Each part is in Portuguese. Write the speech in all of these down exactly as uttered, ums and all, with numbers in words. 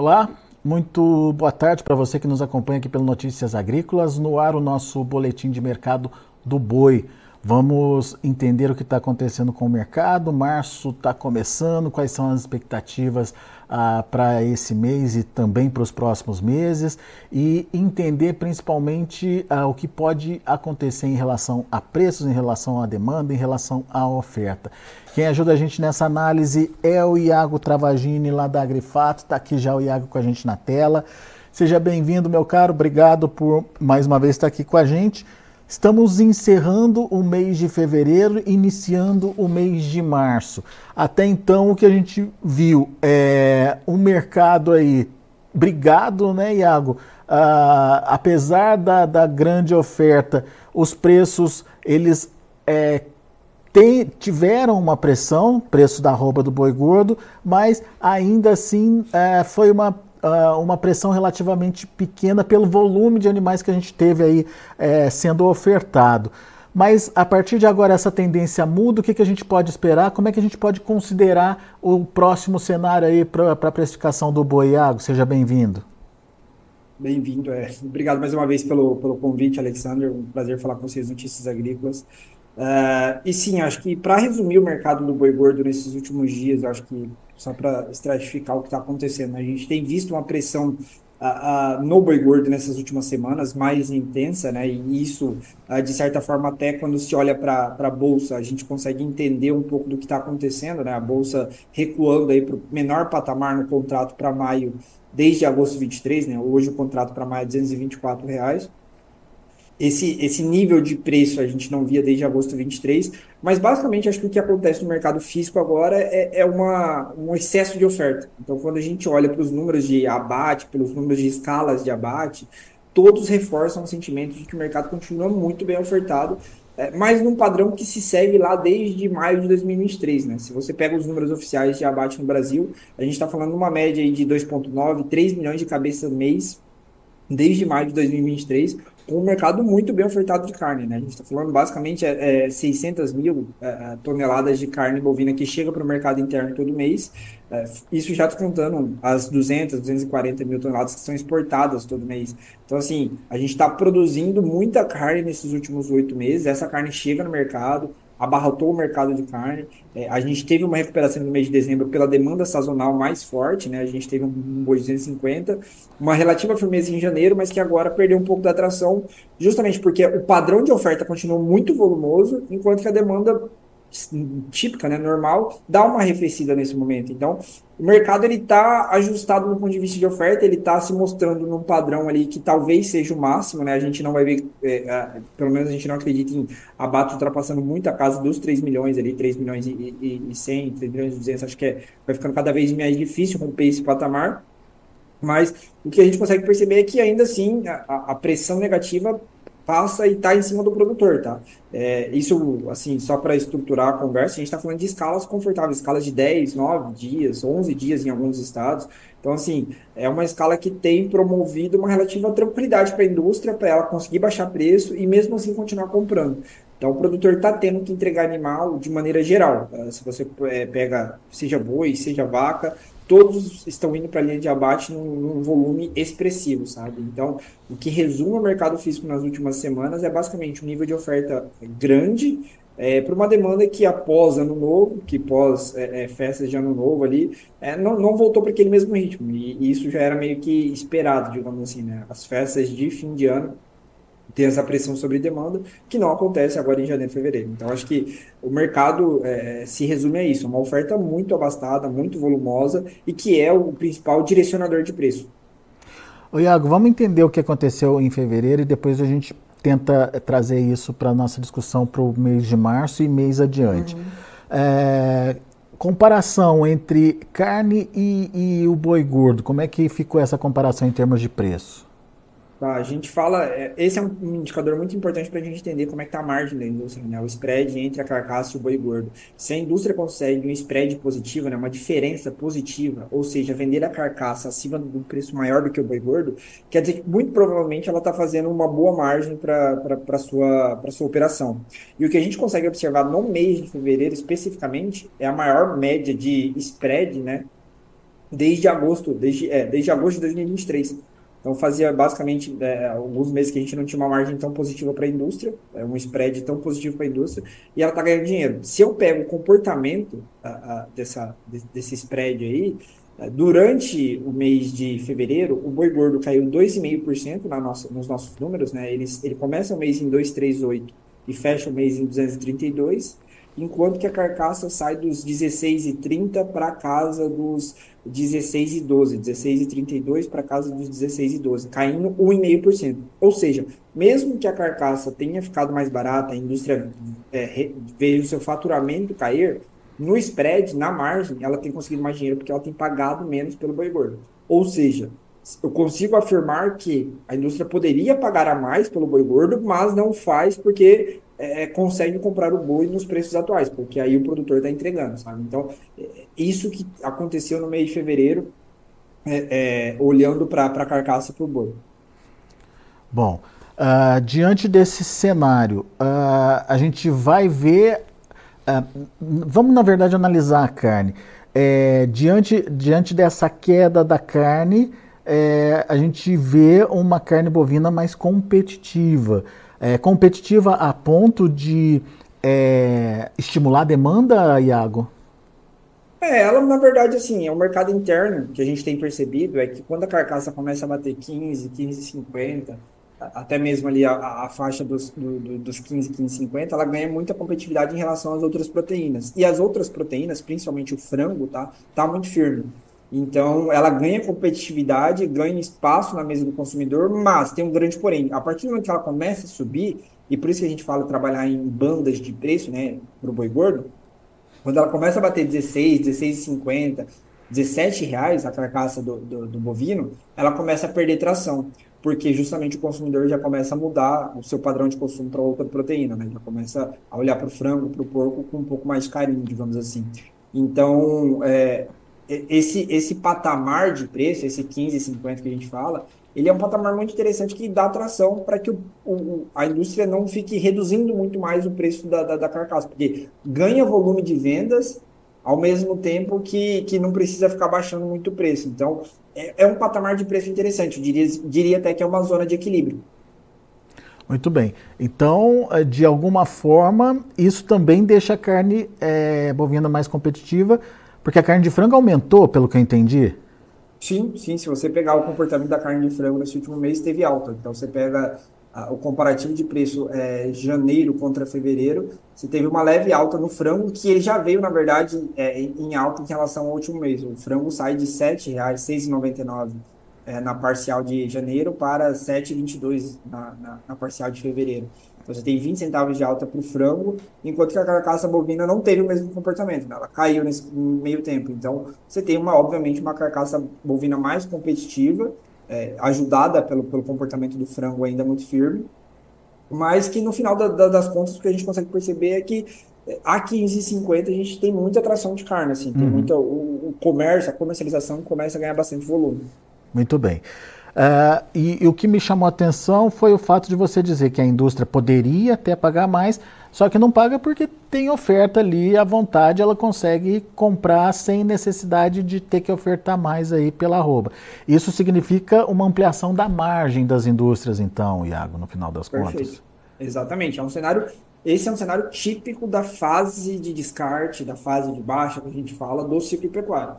Olá, muito boa tarde para você que nos acompanha aqui pelo Notícias Agrícolas. No ar o nosso boletim de mercado do boi. Vamos entender o que está acontecendo com o mercado. Março está começando, quais são as expectativas ah, para esse mês e também para os próximos meses, e entender principalmente ah, o que pode acontecer em relação a preços, em relação à demanda, em relação à oferta. Quem ajuda a gente nessa análise é o Iago Travagini, lá da Agrifato. Está aqui já o Iago com a gente na tela. Seja bem-vindo, meu caro. Obrigado por mais uma vez estar aqui com a gente. Estamos encerrando o mês de fevereiro, iniciando o mês de março. Até então, o que a gente viu é um mercado aí brigado, né, Iago? Ah, apesar da, da grande oferta, os preços, eles é, te, tiveram uma pressão, preço da arroba do boi gordo, mas ainda assim é, foi uma uma pressão relativamente pequena pelo volume de animais que a gente teve aí é, sendo ofertado. Mas a partir de agora essa tendência muda, o que, que a gente pode esperar? Como é que a gente pode considerar o próximo cenário aí para a precificação do boi, Iago? Seja bem-vindo. Bem-vindo, é. Obrigado mais uma vez pelo, pelo convite, Alexander. Um prazer falar com vocês, Notícias Agrícolas. Uh, e sim, acho que para resumir o mercado do boi gordo nesses últimos dias, acho que só para estratificar o que está acontecendo, a gente tem visto uma pressão uh, uh, no boi gordo nessas últimas semanas mais intensa, né? E isso, uh, de certa forma, até quando se olha para a Bolsa, a gente consegue entender um pouco do que está acontecendo, né? A Bolsa recuando aí para o menor patamar no contrato para maio desde agosto vinte e três, né? Hoje o contrato para maio é duzentos e vinte e quatro reais. Esse, esse nível de preço a gente não via desde agosto vinte e três, mas basicamente acho que o que acontece no mercado físico agora é, é uma, um excesso de oferta. Então, quando a gente olha para os números de abate, pelos números de escalas de abate, todos reforçam o sentimento de que o mercado continua muito bem ofertado, mas num padrão que se segue lá desde maio de dois mil e vinte e três, né? Se você pega os números oficiais de abate no Brasil, a gente está falando uma média aí de dois vírgula nove, três milhões de cabeças mês, desde maio de dois mil e vinte e três, com um mercado muito bem ofertado de carne, né? A gente está falando basicamente é, é, seiscentas mil é, toneladas de carne bovina que chega para o mercado interno todo mês, é, isso já descontando as duzentas, duzentas e quarenta mil toneladas que são exportadas todo mês. Então, assim, a gente está produzindo muita carne nesses últimos oito meses, essa carne chega no mercado, abarrotou o mercado de carne, é, a gente teve uma recuperação no mês de dezembro pela demanda sazonal mais forte, né? A gente teve um boi de duzentos e cinquenta, uma relativa firmeza em janeiro, mas que agora perdeu um pouco da atração, justamente porque o padrão de oferta continuou muito volumoso, enquanto que a demanda típica, né, normal, dá uma arrefecida nesse momento. Então, o mercado ele está ajustado do ponto de vista de oferta, ele está se mostrando num padrão ali que talvez seja o máximo, né? A gente não vai ver, é, pelo menos a gente não acredita em abate ultrapassando muito a casa dos três milhões ali, três milhões e cem, três milhões e duzentos, acho que é, vai ficando cada vez mais difícil romper esse patamar. Mas o que a gente consegue perceber é que ainda assim a, a pressão negativa passa e está em cima do produtor, tá? É, isso, assim, só para estruturar a conversa, a gente está falando de escalas confortáveis, escalas de dez, nove dias, onze dias em alguns estados. Então, assim, é uma escala que tem promovido uma relativa tranquilidade para a indústria, para ela conseguir baixar preço e mesmo assim continuar comprando. Então, o produtor está tendo que entregar animal de maneira geral. Se você pega, seja boi, seja vaca, todos estão indo para a linha de abate num, num volume expressivo, sabe? Então, o que resume o mercado físico nas últimas semanas é basicamente um nível de oferta grande é, para uma demanda que após ano novo, que pós é, é, festas de ano novo ali, é, não, não voltou para aquele mesmo ritmo. E, e isso já era meio que esperado, digamos assim, né? As festas de fim de ano tem essa pressão sobre demanda, que não acontece agora em janeiro e fevereiro. Então, acho que o mercado é, se resume a isso, uma oferta muito abastada, muito volumosa, e que é o principal direcionador de preço. Ô, Iago, vamos entender o que aconteceu em fevereiro e depois a gente tenta trazer isso para a nossa discussão para o mês de março e mês adiante. Uhum. É, comparação entre carne e, e o boi gordo, como é que ficou essa comparação em termos de preço? Tá, a gente fala, esse é um indicador muito importante para a gente entender como é que está a margem da indústria, né? O spread entre a carcaça e o boi gordo. Se a indústria consegue um spread positivo, né, uma diferença positiva, ou seja, vender a carcaça acima de um preço maior do que o boi gordo, quer dizer que muito provavelmente ela está fazendo uma boa margem para a sua, pra sua operação. E o que a gente consegue observar no mês de fevereiro especificamente é a maior média de spread, né, desde agosto, desde, é, desde agosto de dois mil e vinte e três. Então fazia basicamente é, alguns meses que a gente não tinha uma margem tão positiva para a indústria, um spread tão positivo para a indústria, e ela está ganhando dinheiro. Se eu pego o comportamento a, a, dessa, de, desse spread aí, durante o mês de fevereiro, o boi gordo caiu dois vírgula cinco por cento na nossa, nos nossos números, né? Ele, ele começa o mês em duzentos e trinta e oito e fecha o mês em duzentos e trinta e dois, enquanto que a carcaça sai dos dezesseis e trinta para casa dos dezesseis e doze, dezesseis e trinta e dois para casa dos dezesseis e doze, caindo um vírgula cinco por cento. Ou seja, mesmo que a carcaça tenha ficado mais barata, a indústria é, veja o seu faturamento cair, no spread, na margem, ela tem conseguido mais dinheiro porque ela tem pagado menos pelo boi gordo. Ou seja, eu consigo afirmar que a indústria poderia pagar a mais pelo boi gordo, mas não faz porque é, consegue comprar o boi nos preços atuais, porque aí o produtor está entregando, sabe? Então, isso que aconteceu no mês de fevereiro, é, é, olhando para a carcaça para o boi. Bom, uh, diante desse cenário, uh, a gente vai ver... Uh, vamos, na verdade, analisar a carne. É, diante, diante dessa queda da carne, é, a gente vê uma carne bovina mais competitiva. É, competitiva a ponto de é, estimular a demanda, Iago? É, ela, na verdade, assim, é um mercado interno que a gente tem percebido, é que quando a carcaça começa a bater quinze, quinze e cinquenta... até mesmo ali a, a faixa dos, do, dos quinze, quinze e cinquenta, ela ganha muita competitividade em relação às outras proteínas. E as outras proteínas, principalmente o frango, tá, tá muito firme. Então, ela ganha competitividade, ganha espaço na mesa do consumidor, mas tem um grande porém. A partir do momento que ela começa a subir, e por isso que a gente fala trabalhar em bandas de preço, né, pro boi gordo, quando ela começa a bater dezesseis, dezesseis e cinquenta, dezessete reais a carcaça do, do, do bovino, ela começa a perder tração. Porque justamente o consumidor já começa a mudar o seu padrão de consumo para outra proteína, né? Já começa a olhar para o frango, para o porco com um pouco mais de carinho, digamos assim. Então, é, esse, esse patamar de preço, esse quinze e cinquenta que a gente fala, ele é um patamar muito interessante que dá atração para que o, o, a indústria não fique reduzindo muito mais o preço da, da, da carcaça, porque ganha volume de vendas, ao mesmo tempo que, que não precisa ficar baixando muito o preço. Então, é, é um patamar de preço interessante. Eu diria, diria até que é uma zona de equilíbrio. Muito bem. Então, de alguma forma, isso também deixa a carne é, bovina mais competitiva, porque a carne de frango aumentou, pelo que eu entendi? Sim, sim. Se você pegar o comportamento da carne de frango nesse último mês, teve alta. Então, você pega... o comparativo de preço é janeiro contra fevereiro, você teve uma leve alta no frango, que ele já veio, na verdade, é, em alta em relação ao último mês. O frango sai de sete reais, seis reais e noventa e nove centavos é, na parcial de janeiro para sete reais e vinte e dois centavos na, na, na parcial de fevereiro. Então, você tem vinte centavos de alta para o frango, enquanto que a carcaça bovina não teve o mesmo comportamento, né? Ela caiu nesse meio tempo. Então, você tem, uma, obviamente, uma carcaça bovina mais competitiva, É, ajudada pelo, pelo comportamento do frango ainda muito firme, mas que no final da, da, das contas o que a gente consegue perceber é que a quinze e cinquenta a gente tem muita atração de carne, assim, tem uhum. muita, o, o comércio, a comercialização começa a ganhar bastante volume. Muito bem. Uh, e, e o que me chamou a atenção foi o fato de você dizer que a indústria poderia até pagar mais, só que não paga porque tem oferta ali à vontade, ela consegue comprar sem necessidade de ter que ofertar mais aí pela arroba. Isso significa uma ampliação da margem das indústrias, então, Iago, no final das Perfeito. Contas. Exatamente, é um cenário... Esse é um cenário típico da fase de descarte, da fase de baixa que a gente fala do ciclo pecuário.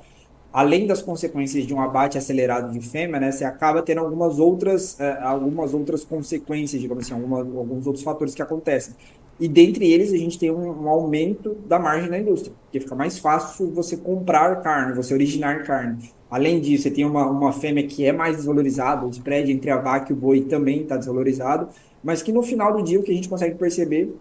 Além das consequências de um abate acelerado de fêmea, né, você acaba tendo algumas outras, eh, algumas outras consequências, digamos assim, alguma, alguns outros fatores que acontecem. E dentre eles, a gente tem um, um aumento da margem da indústria, porque fica mais fácil você comprar carne, você originar carne. Além disso, você tem uma, uma fêmea que é mais desvalorizada, o spread entre a vaca e o boi também está desvalorizado, mas que no final do dia o que a gente consegue perceber...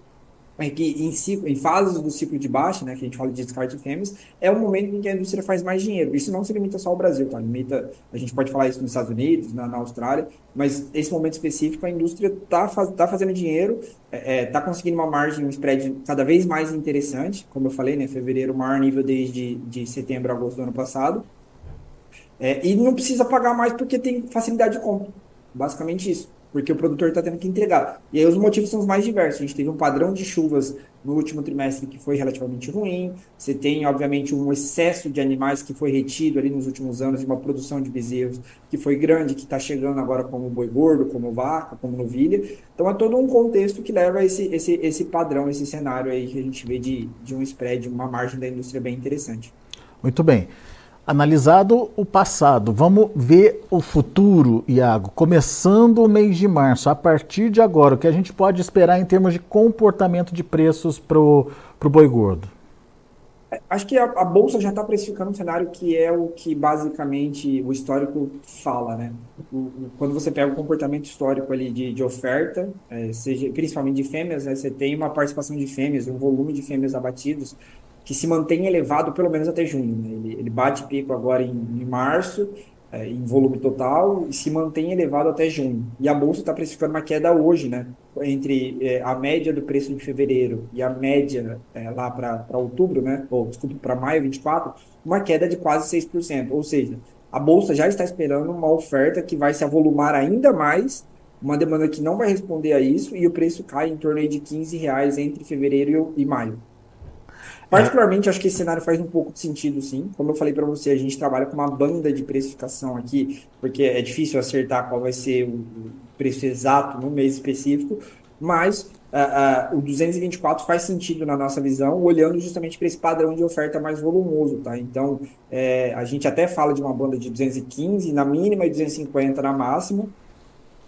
é que em, ciclo, em fases do ciclo de baixa, né, que a gente fala de descarte de fêmeas, é o momento em que a indústria faz mais dinheiro. Isso não se limita só ao Brasil, tá? Limita, a gente pode falar isso nos Estados Unidos, na, na Austrália, mas nesse momento específico a indústria está faz, tá fazendo dinheiro, está é, conseguindo uma margem, um spread cada vez mais interessante, como eu falei, né, fevereiro, maior nível desde de setembro, agosto do ano passado, é, e não precisa pagar mais porque tem facilidade de compra, basicamente isso. Porque o produtor está tendo que entregar. E aí os motivos são os mais diversos. A gente teve um padrão de chuvas no último trimestre, que foi relativamente ruim. Você tem, obviamente, um excesso de animais que foi retido ali nos últimos anos, de uma produção de bezerros que foi grande, que está chegando agora como boi gordo, como vaca, como novilha. Então, é todo um contexto que leva a esse, esse, esse padrão, esse cenário aí que a gente vê de, de um spread, uma margem da indústria bem interessante. Muito bem. Analisado o passado, vamos ver o futuro, Iago, começando o mês de março, a partir de agora, o que a gente pode esperar em termos de comportamento de preços para o boi gordo? Acho que a, a Bolsa já está precificando um cenário que é o que basicamente o histórico fala, né? O, o, quando você pega o comportamento histórico ali de, de oferta, é, seja, principalmente de fêmeas, né, você tem uma participação de fêmeas, um volume de fêmeas abatidos, que se mantém elevado pelo menos até junho. Né? Ele, ele bate pico agora em, em março, é, em volume total, e se mantém elevado até junho. E a Bolsa está precificando uma queda hoje, né? Entre é, a média do preço de fevereiro e a média é, lá para outubro, né? Ou, desculpa, para maio, vinte e quatro, uma queda de quase seis por cento. Ou seja, a Bolsa já está esperando uma oferta que vai se avolumar ainda mais, uma demanda que não vai responder a isso, e o preço cai em torno aí de quinze reais entre fevereiro e, e maio. Particularmente, acho que esse cenário faz um pouco de sentido, sim. Como eu falei para você, a gente trabalha com uma banda de precificação aqui, porque é difícil acertar qual vai ser o preço exato no mês específico, mas uh, uh, o duzentos e vinte e quatro faz sentido na nossa visão, olhando justamente para esse padrão de oferta mais volumoso, tá? Então, é, a gente até fala de uma banda de duzentos e quinze na mínima e duzentos e cinquenta na máxima,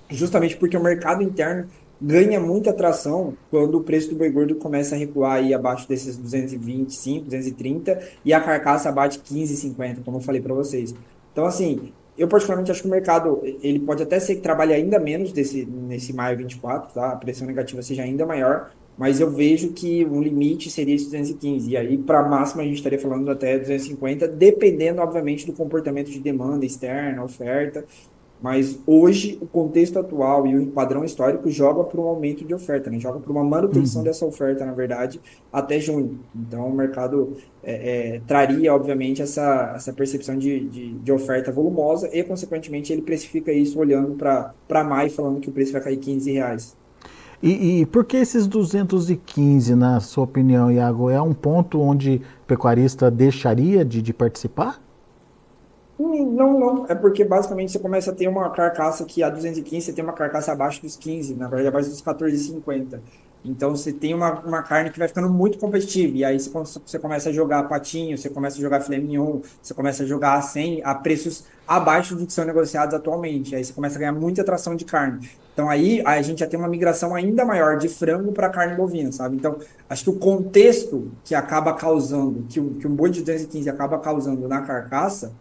justamente porque o mercado interno ganha muita atração quando o preço do boi gordo começa a recuar aí abaixo desses duzentos e vinte e cinco, duzentos e trinta, e a carcaça bate quinze e cinquenta, como eu falei para vocês. Então, assim, eu particularmente acho que o mercado, ele pode até ser que trabalhe ainda menos desse, nesse maio vinte e quatro, tá? A pressão negativa seja ainda maior, mas eu vejo que o limite seria esse duzentos e quinze, e aí para máxima a gente estaria falando até duzentos e cinquenta, dependendo, obviamente, do comportamento de demanda externa, oferta. Mas hoje o contexto atual e o padrão histórico joga para um aumento de oferta, né? Joga para uma manutenção uhum. dessa oferta, na verdade, até junho. Então o mercado é, é, traria, obviamente, essa, essa percepção de, de, de oferta volumosa e, consequentemente, ele precifica isso olhando para maio, falando que o preço vai cair quinze reais. E, e por que esses duzentos e quinze, na sua opinião, Iago, é um ponto onde o pecuarista deixaria de, de participar? Não, não. É porque, basicamente, você começa a ter uma carcaça que a duzentos e quinze, você tem uma carcaça abaixo dos quinze, na verdade, abaixo dos quatorze e cinquenta. Então, você tem uma, uma carne que vai ficando muito competitiva. E aí, você, você começa a jogar patinho, você começa a jogar filé mignon, você começa a jogar a cem a preços abaixo do que são negociados atualmente. Aí, você começa a ganhar muita atração de carne. Então, aí, a gente já tem uma migração ainda maior de frango para carne bovina, sabe? Então, acho que o contexto que acaba causando, que, que um boi de duzentos e quinze acaba causando na carcaça,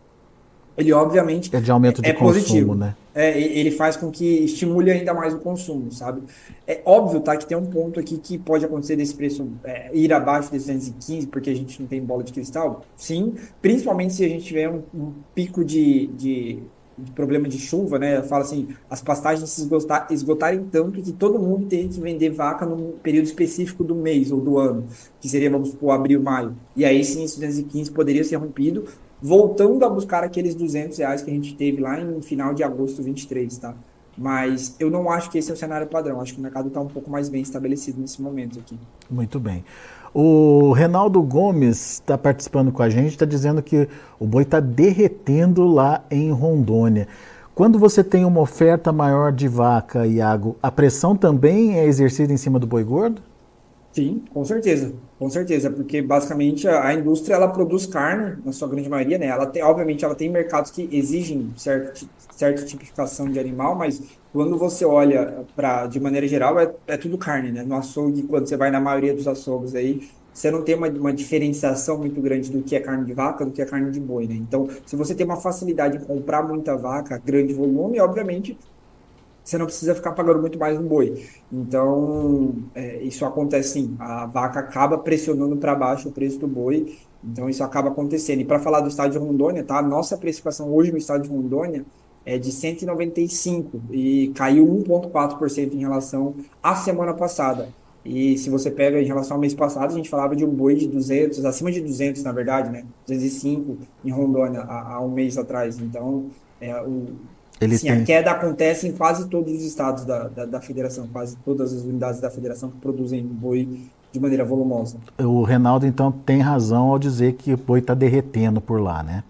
ele obviamente é, de aumento de é consumo, positivo, né? É, ele faz com que estimule ainda mais o consumo, sabe? É óbvio, tá, que tem um ponto aqui que pode acontecer desse preço é, ir abaixo de duzentos e quinze, porque a gente não tem bola de cristal, sim, principalmente se a gente tiver um, um pico de, de, de problema de chuva, né? Fala assim, as pastagens se esgotar, esgotarem tanto que todo mundo tem que vender vaca num período específico do mês ou do ano, que seria, vamos supor, abril, maio, e aí sim, esse duzentos e quinze poderia ser rompido, voltando a buscar aqueles duzentos reais que a gente teve lá em final de agosto vinte e três, tá? Mas eu não acho que esse é o cenário padrão. Acho que o mercado está um pouco mais bem estabelecido nesse momento aqui. Muito bem. O Reinaldo Gomes está participando com a gente, está dizendo que o boi está derretendo lá em Rondônia. Quando você tem uma oferta maior de vaca, Iago, a pressão também é exercida em cima do boi gordo? Sim, com certeza, com certeza, porque basicamente a, a indústria, ela produz carne, na sua grande maioria, né, ela tem, obviamente ela tem mercados que exigem certo, certa tipificação de animal, mas quando você olha pra, de maneira geral, é, é tudo carne, né, no açougue, quando você vai na maioria dos açougues aí, você não tem uma, uma diferenciação muito grande do que é carne de vaca, do que é carne de boi, né, então se você tem uma facilidade em comprar muita vaca, grande volume, obviamente, você não precisa ficar pagando muito mais no boi. Então, é, isso acontece sim. A vaca acaba pressionando para baixo o preço do boi. Então, isso acaba acontecendo. E para falar do estado de Rondônia, tá? A nossa precificação hoje no estado de Rondônia é de cento e noventa e cinco e caiu um vírgula quatro por cento em relação à semana passada. E se você pega em relação ao mês passado, a gente falava de um boi de duzentos, acima de duzentos, na verdade, né? duzentos e cinco em Rondônia há, há um mês atrás. Então, é, o... Sim, tem... a queda acontece em quase todos os estados da, da, da federação, quase todas as unidades da federação que produzem boi de maneira volumosa. O Reinaldo, então, tem razão ao dizer que o boi está derretendo por lá, né?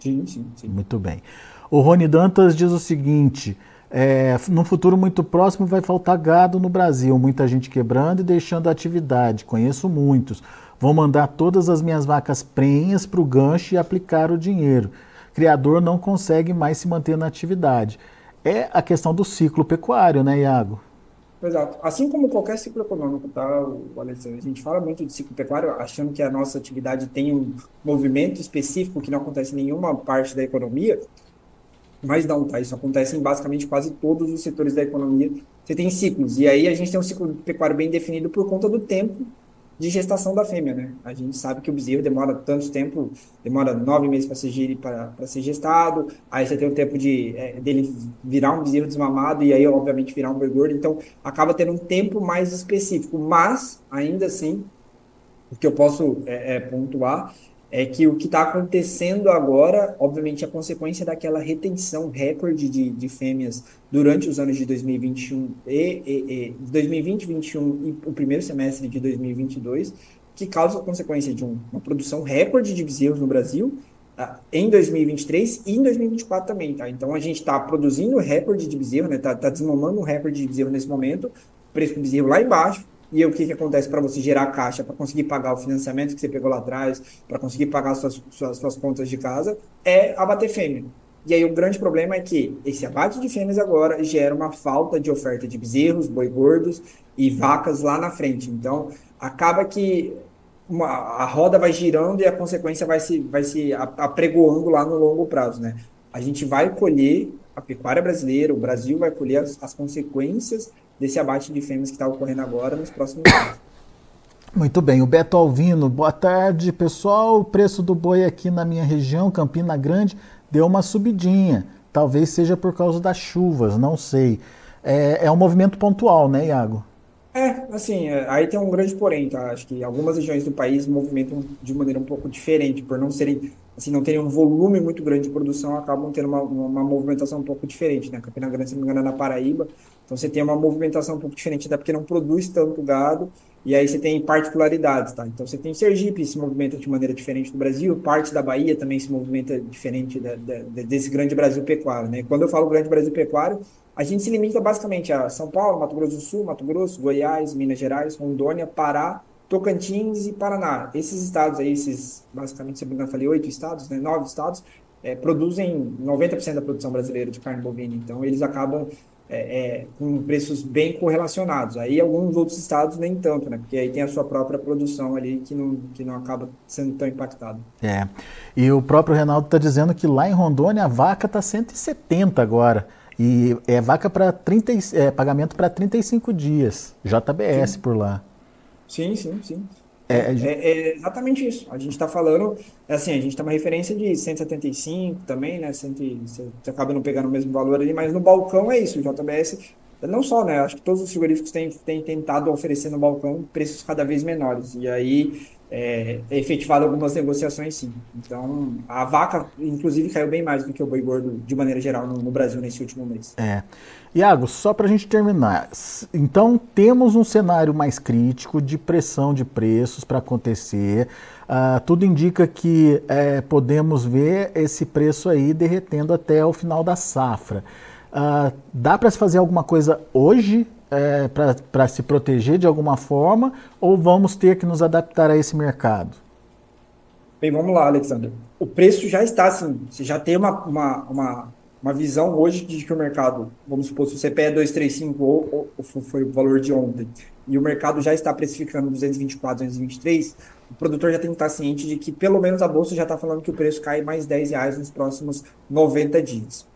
Sim, sim, sim. Muito bem. O Rony Dantas diz o seguinte, é, no futuro muito próximo vai faltar gado no Brasil, muita gente quebrando e deixando a atividade, conheço muitos. Vou mandar todas as minhas vacas prenhas para o gancho e aplicar o dinheiro. Criador não consegue mais se manter na atividade. É a questão do ciclo pecuário, né, Iago? Exato. Assim como qualquer ciclo econômico, tá, Alessandro? A gente fala muito de ciclo pecuário, achando que a nossa atividade tem um movimento específico que não acontece em nenhuma parte da economia, mas não, tá? Isso acontece em basicamente quase todos os setores da economia. Você tem ciclos, e aí a gente tem um ciclo pecuário bem definido por conta do tempo de gestação da fêmea, né? A gente sabe que o bezerro demora tanto tempo, demora nove meses para ser, para ser gestado, aí você tem o tempo de, é, dele virar um bezerro desmamado e aí, obviamente, virar um boi gordo, então acaba tendo um tempo mais específico, mas, ainda assim, o que eu posso é, é, pontuar é que o que está acontecendo agora, obviamente, é consequência daquela retenção recorde de, de fêmeas durante os anos de dois mil e vinte e um e, e, e dois mil e vinte, dois mil e vinte e um e o primeiro semestre de dois mil e vinte e dois, que causa a consequência de um, uma produção recorde de bezerros no Brasil, tá? Em dois mil e vinte e três e em dois mil e vinte e quatro também, tá? Então a gente está produzindo recorde de bezerro, né? Tá, tá desmamando um recorde de bezerro nesse momento, preço do bezerro lá embaixo. E o que, que acontece para você gerar caixa, para conseguir pagar o financiamento que você pegou lá atrás, para conseguir pagar suas, suas, suas contas de casa, é abater fêmea. E aí o grande problema é que esse abate de fêmeas agora gera uma falta de oferta de bezerros, boi gordos e vacas lá na frente. Então, acaba que uma, a roda vai girando e a consequência vai se, vai se apregoando lá no longo prazo, né? A gente vai colher a pecuária brasileira, o Brasil vai colher as, as consequências desse abate de fêmeas que está ocorrendo agora nos próximos anos. Muito bem, o Beto Alvino, boa tarde pessoal, o preço do boi aqui na minha região, Campina Grande, deu uma subidinha, talvez seja por causa das chuvas, não sei. É, é um movimento pontual, né, Iago? É, assim, é, aí tem um grande porém, tá? Acho que algumas regiões do país movimentam de maneira um pouco diferente, por não serem, assim, não terem um volume muito grande de produção, acabam tendo uma, uma movimentação um pouco diferente, né? Campina Grande, se não me engano, é na Paraíba, então você tem uma movimentação um pouco diferente, até porque não produz tanto gado, e aí você tem particularidades, tá? Então você tem Sergipe se movimenta de maneira diferente do Brasil, parte da Bahia também se movimenta diferente da, da, desse grande Brasil pecuário, né? Quando eu falo grande Brasil pecuário, a gente se limita basicamente a São Paulo, Mato Grosso do Sul, Mato Grosso, Goiás, Minas Gerais, Rondônia, Pará, Tocantins e Paraná. Esses estados aí, esses, basicamente, se eu falei oito estados, né, nove estados, é, produzem noventa por cento da produção brasileira de carne bovina. Então, eles acabam é, é, com preços bem correlacionados. Aí, alguns outros estados nem tanto, né? Porque aí tem a sua própria produção ali que não, que não acaba sendo tão impactada. É, e o próprio Reinaldo está dizendo que lá em Rondônia a vaca está cento e setenta agora. E é vaca para é, pagamento para trinta e cinco dias, J B S sim. Por lá. Sim, sim, sim. É, é, é exatamente isso. A gente está falando, assim, a gente está uma referência de cento e setenta e cinco também, né? cem, você acaba não pegando o mesmo valor ali, mas no balcão é isso, o J B S, não só, né? Acho que todos os frigoríficos têm, têm tentado oferecer no balcão preços cada vez menores. E aí é, é efetivado algumas negociações, sim. Então, a vaca, inclusive, caiu bem mais do que o boi gordo, de maneira geral, no, no Brasil, nesse último mês. É. Iago, só para a gente terminar. Então, temos um cenário mais crítico de pressão de preços para acontecer. Ah, tudo indica que é, podemos ver esse preço aí derretendo até o final da safra. Ah, dá para se fazer alguma coisa hoje? É, para se proteger de alguma forma, ou vamos ter que nos adaptar a esse mercado? Bem, vamos lá, Alexandre. O preço já está assim, você já tem uma, uma, uma, uma visão hoje de que o mercado, vamos supor, se o Cepea é dois trinta e cinco ou, ou foi o valor de ontem, e o mercado já está precificando duzentos e vinte e quatro, duzentos e vinte e três, o produtor já tem que estar ciente de que pelo menos a bolsa já está falando que o preço cai mais dez reais nos próximos noventa dias.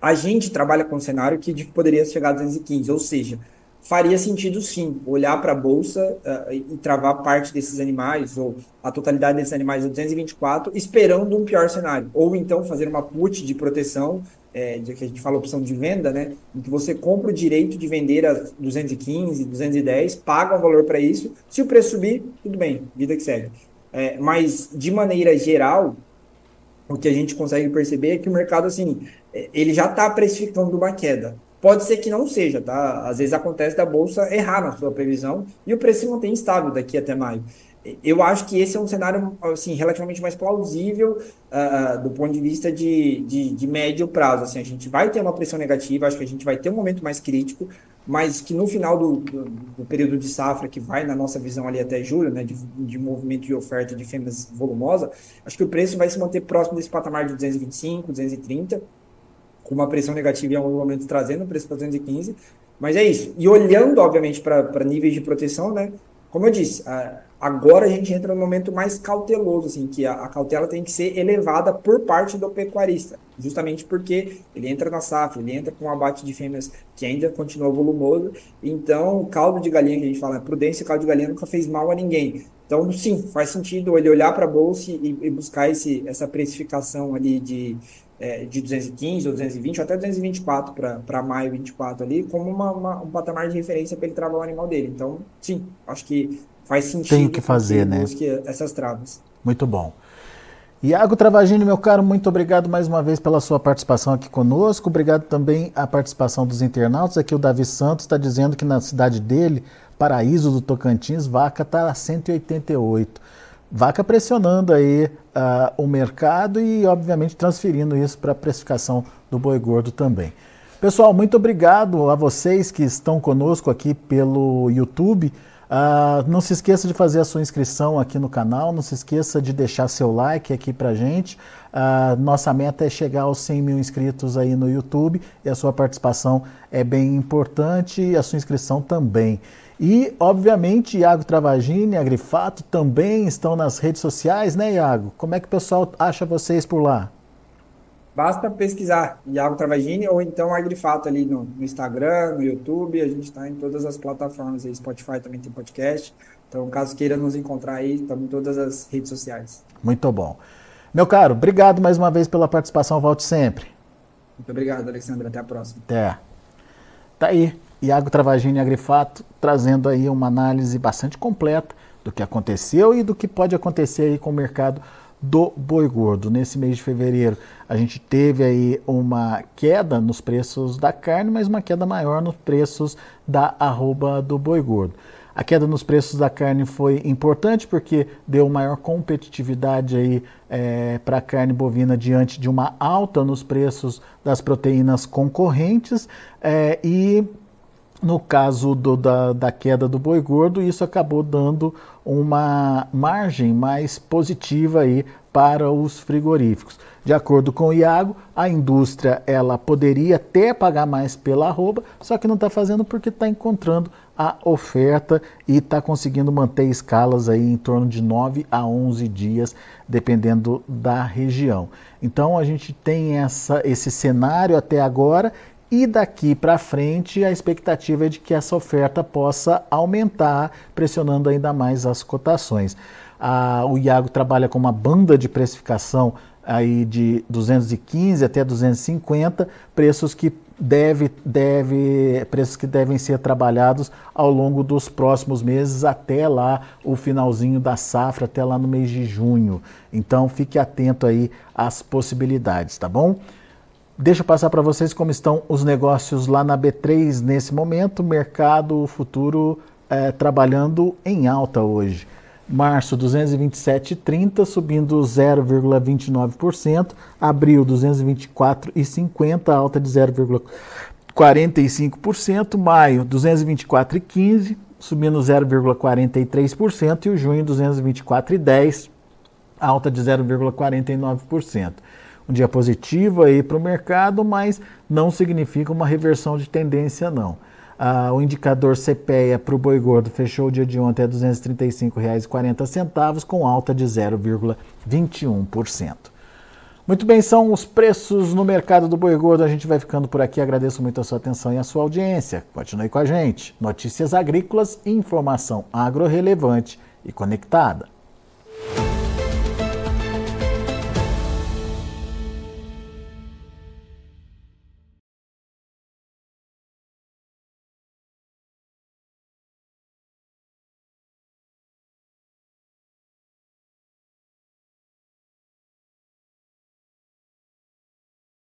A gente trabalha com um cenário que poderia chegar a duzentos e quinze, ou seja, faria sentido sim olhar para a bolsa uh, e travar parte desses animais, ou a totalidade desses animais a duzentos e vinte e quatro, esperando um pior cenário. Ou então fazer uma put de proteção, é, de, que a gente fala opção de venda, né? Em que você compra o direito de vender a duzentos e quinze, duzentos e dez, paga um valor para isso. Se o preço subir, tudo bem, vida que segue. É, mas, de maneira geral, o que a gente consegue perceber é que o mercado, assim, ele já está precificando uma queda. Pode ser que não seja, tá? Às vezes acontece da Bolsa errar na sua previsão e o preço se mantém estável daqui até maio. Eu acho que esse é um cenário assim, relativamente mais plausível uh, do ponto de vista de, de, de médio prazo. Assim, a gente vai ter uma pressão negativa, acho que a gente vai ter um momento mais crítico, mas que no final do, do, do período de safra, que vai na nossa visão ali até julho, né, de, de movimento de oferta de fêmeas volumosa, acho que o preço vai se manter próximo desse patamar de duzentos e vinte e cinco, duzentos e trinta, com uma pressão negativa em algum momento trazendo o preço para duzentos e quinze, mas é isso. E olhando, obviamente, para níveis de proteção, né? Como eu disse, agora a gente entra num momento mais cauteloso, assim, que a cautela tem que ser elevada por parte do pecuarista, justamente porque ele entra na safra, ele entra com um abate de fêmeas que ainda continua volumoso, então caldo de galinha, que a gente fala, prudência, caldo de galinha nunca fez mal a ninguém. Então, sim, faz sentido ele olhar para a bolsa e, e buscar esse, essa precificação ali de, é, de duzentos e quinze ou duzentos e vinte, ou até duzentos e vinte e quatro para maio vinte e quatro ali, como uma, uma, um patamar de referência para ele travar o animal dele. Então, sim, acho que faz sentido. Tem que fazer, né? Busque essas travas. Muito bom. Iago Travagini, meu caro, muito obrigado mais uma vez pela sua participação aqui conosco. Obrigado também à participação dos internautas. Aqui o Davi Santos está dizendo que na cidade dele, Paraíso do Tocantins, vaca está a cento e oitenta e oito. Vaca pressionando aí uh, o mercado e, obviamente, transferindo isso para a precificação do boi gordo também. Pessoal, muito obrigado a vocês que estão conosco aqui pelo YouTube. Uh, não se esqueça de fazer a sua inscrição aqui no canal, não se esqueça de deixar seu like aqui pra gente. Uh, nossa meta é chegar aos cem mil inscritos aí no YouTube e a sua participação é bem importante e a sua inscrição também. E, obviamente, Iago Travagini, Agrifato também estão nas redes sociais, né, Iago? Como é que o pessoal acha vocês por lá? Basta pesquisar Iago Travagini ou então Agrifato ali no, no Instagram, no YouTube. A gente está em todas as plataformas aí, Spotify também tem podcast. Então, caso queira nos encontrar aí, estamos em todas as redes sociais. Muito bom. Meu caro, obrigado mais uma vez pela participação. Volte sempre. Muito obrigado, Alexandre. Até a próxima. Até. Tá aí. Iago Travagini e Agrifato, trazendo aí uma análise bastante completa do que aconteceu e do que pode acontecer aí com o mercado do boi gordo. Nesse mês de fevereiro, a gente teve aí uma queda nos preços da carne, mas uma queda maior nos preços da arroba do boi gordo. A queda nos preços da carne foi importante porque deu maior competitividade aí é, para a carne bovina diante de uma alta nos preços das proteínas concorrentes é, e... No caso do, da, da queda do boi gordo, isso acabou dando uma margem mais positiva aí para os frigoríficos. De acordo com o Iago, a indústria ela poderia até pagar mais pela arroba, só que não está fazendo porque está encontrando a oferta e está conseguindo manter escalas aí em torno de nove a onze dias, dependendo da região. Então a gente tem essa, esse cenário até agora. E daqui para frente, a expectativa é de que essa oferta possa aumentar, pressionando ainda mais as cotações. Ah, o Iago trabalha com uma banda de precificação aí de duzentos e quinze até duzentos e cinquenta, preços que, deve, deve, preços que devem ser trabalhados ao longo dos próximos meses, até lá o finalzinho da safra, até lá no mês de junho. Então, fique atento aí às possibilidades, tá bom? Deixa eu passar para vocês como estão os negócios lá na B três nesse momento. Mercado futuro é, trabalhando em alta hoje. Março duzentos e vinte e sete e trinta, subindo zero vírgula vinte e nove por cento. Abril duzentos e vinte e quatro e cinquenta, alta de zero vírgula quarenta e cinco por cento. Maio duzentos e vinte e quatro e quinze, subindo zero vírgula quarenta e três por cento. E o junho duzentos e vinte e quatro e dez, alta de zero vírgula quarenta e nove por cento. Um dia positivo aí para o mercado, mas não significa uma reversão de tendência, não. Ah, o indicador Cepea para o boi gordo fechou o dia de ontem a duzentos e trinta e cinco reais e quarenta centavos, com alta de zero vírgula vinte e um por cento. Muito bem, são os preços no mercado do boi gordo. A gente vai ficando por aqui. Agradeço muito a sua atenção e a sua audiência. Continue com a gente. Notícias agrícolas, informação agro-relevante e conectada.